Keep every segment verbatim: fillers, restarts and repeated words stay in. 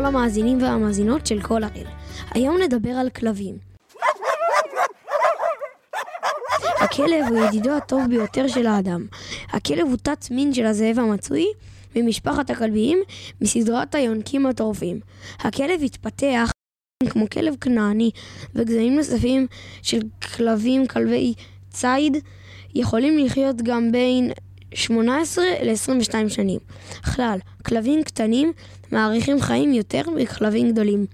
לכל המאזינים והמאזינות של כל הראל. היום נדבר על כלבים. הכלב הוא ידידו הטוב ביותר של האדם. הכלב הוא תת מין של הזאב המצוי ממשפחת הכלביים מסדרת היונקים הטורפים. הכלב התפתח כמו כלב כנעני וגזעים נוספים של כלבים, כלבי ציד, יכולים לחיות גם בין שמונה עשרה ל-עשרים ושתיים שנים. כלל, כלבים קטנים מאריכים חיים יותר מכלבים גדולים.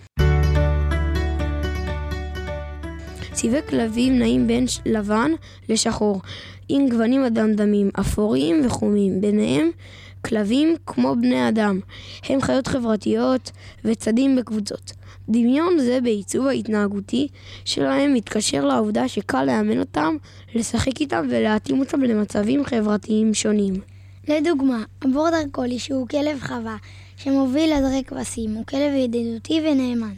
צבעי כלבים נעים בין לבן לשחור, עם גוונים אדמדמים, אפוריים וחומים. ביניהם כלבים כמו בני אדם, הם חיות חברתיות וצדים בקבוצות. דמיון זה בעיצוב ההתנהגותי שלהם מתקשר לעובדה שקל לאמן אותם, לשחק איתם ולהתאים אותם למצבים חברתיים שונים. לדוגמה, בורדר קולי שהוא כלב חווה שמוביל עדרי כבשים, הוא כלב ידידותי ונאמן.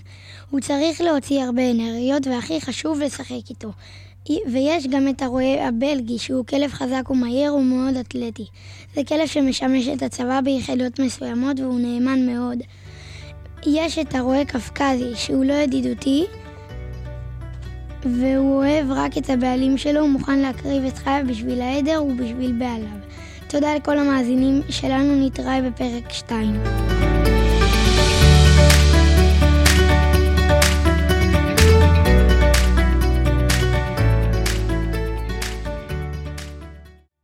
הוא צריך להוציא הרבה אנרגיות והכי חשוב לשחק איתו. ויש גם את הרועה הבלגי שהוא כלב חזק ומהיר ומאוד אתלטי. זה כלב שמשמש את הצבא ביחידות מסוימות והוא נאמן מאוד. יש את הרועה קפקזי שהוא לא ידידותי והוא אוהב רק את הבעלים שלו, הוא מוכן להקריב את חייו בשביל העדר ובשביל בעליו. תודה לכל המאזינים שלנו, נתראה בפרק שתיים.